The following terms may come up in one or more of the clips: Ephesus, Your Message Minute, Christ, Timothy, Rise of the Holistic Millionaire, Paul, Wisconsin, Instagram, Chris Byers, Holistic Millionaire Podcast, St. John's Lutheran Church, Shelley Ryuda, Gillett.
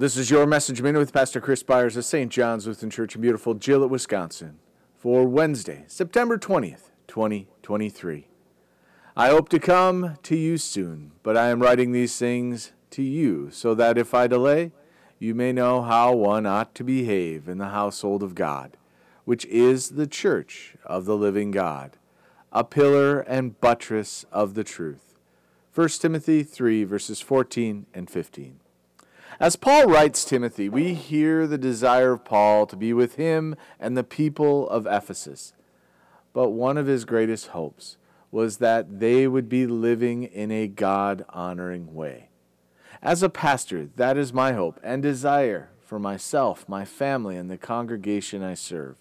This is your message minute with Pastor Chris Byers of St. John's Lutheran Church in beautiful Gillett, Wisconsin, for Wednesday, September 20th, 2023. I hope to come to you soon, but I am writing these things to you so that if I delay, you may know how one ought to behave in the household of God, which is the church of the living God, a pillar and buttress of the truth. 1 Timothy 3, verses 14 and 15. As Paul writes Timothy, we hear the desire of Paul to be with him and the people of Ephesus. But one of his greatest hopes was that they would be living in a God-honoring way. As a pastor, that is my hope and desire for myself, my family, and the congregation I serve.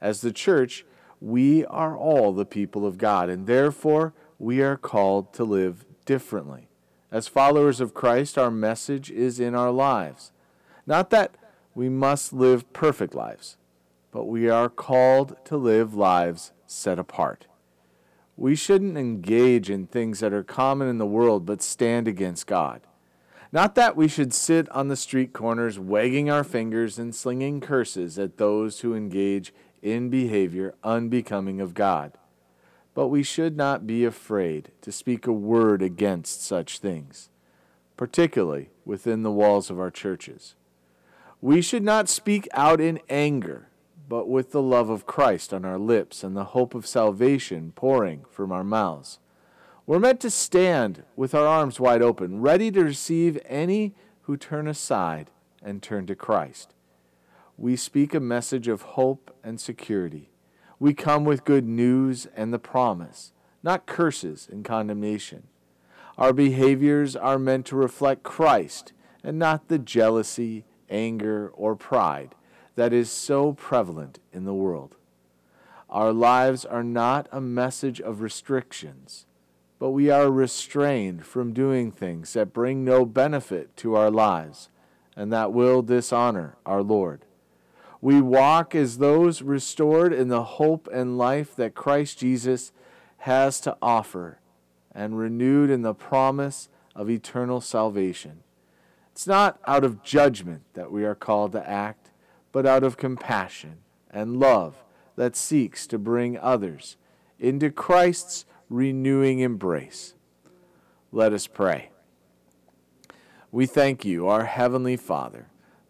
As the church, we are all the people of God, and therefore we are called to live differently. As followers of Christ, our message is in our lives. Not that we must live perfect lives, but we are called to live lives set apart. We shouldn't engage in things that are common in the world, but stand against God. Not that we should sit on the street corners, wagging our fingers and slinging curses at those who engage in behavior unbecoming of God. But we should not be afraid to speak a word against such things, particularly within the walls of our churches. We should not speak out in anger, but with the love of Christ on our lips and the hope of salvation pouring from our mouths. We're meant to stand with our arms wide open, ready to receive any who turn aside and turn to Christ. We speak a message of hope and security. We come with good news and the promise, not curses and condemnation. Our behaviors are meant to reflect Christ and not the jealousy, anger, or pride that is so prevalent in the world. Our lives are not a message of restrictions, but we are restrained from doing things that bring no benefit to our lives and that will dishonor our Lord. We walk as those restored in the hope and life that Christ Jesus has to offer and renewed in the promise of eternal salvation. It's not out of judgment that we are called to act, but out of compassion and love that seeks to bring others into Christ's renewing embrace. Let us pray. We thank you, our Heavenly Father,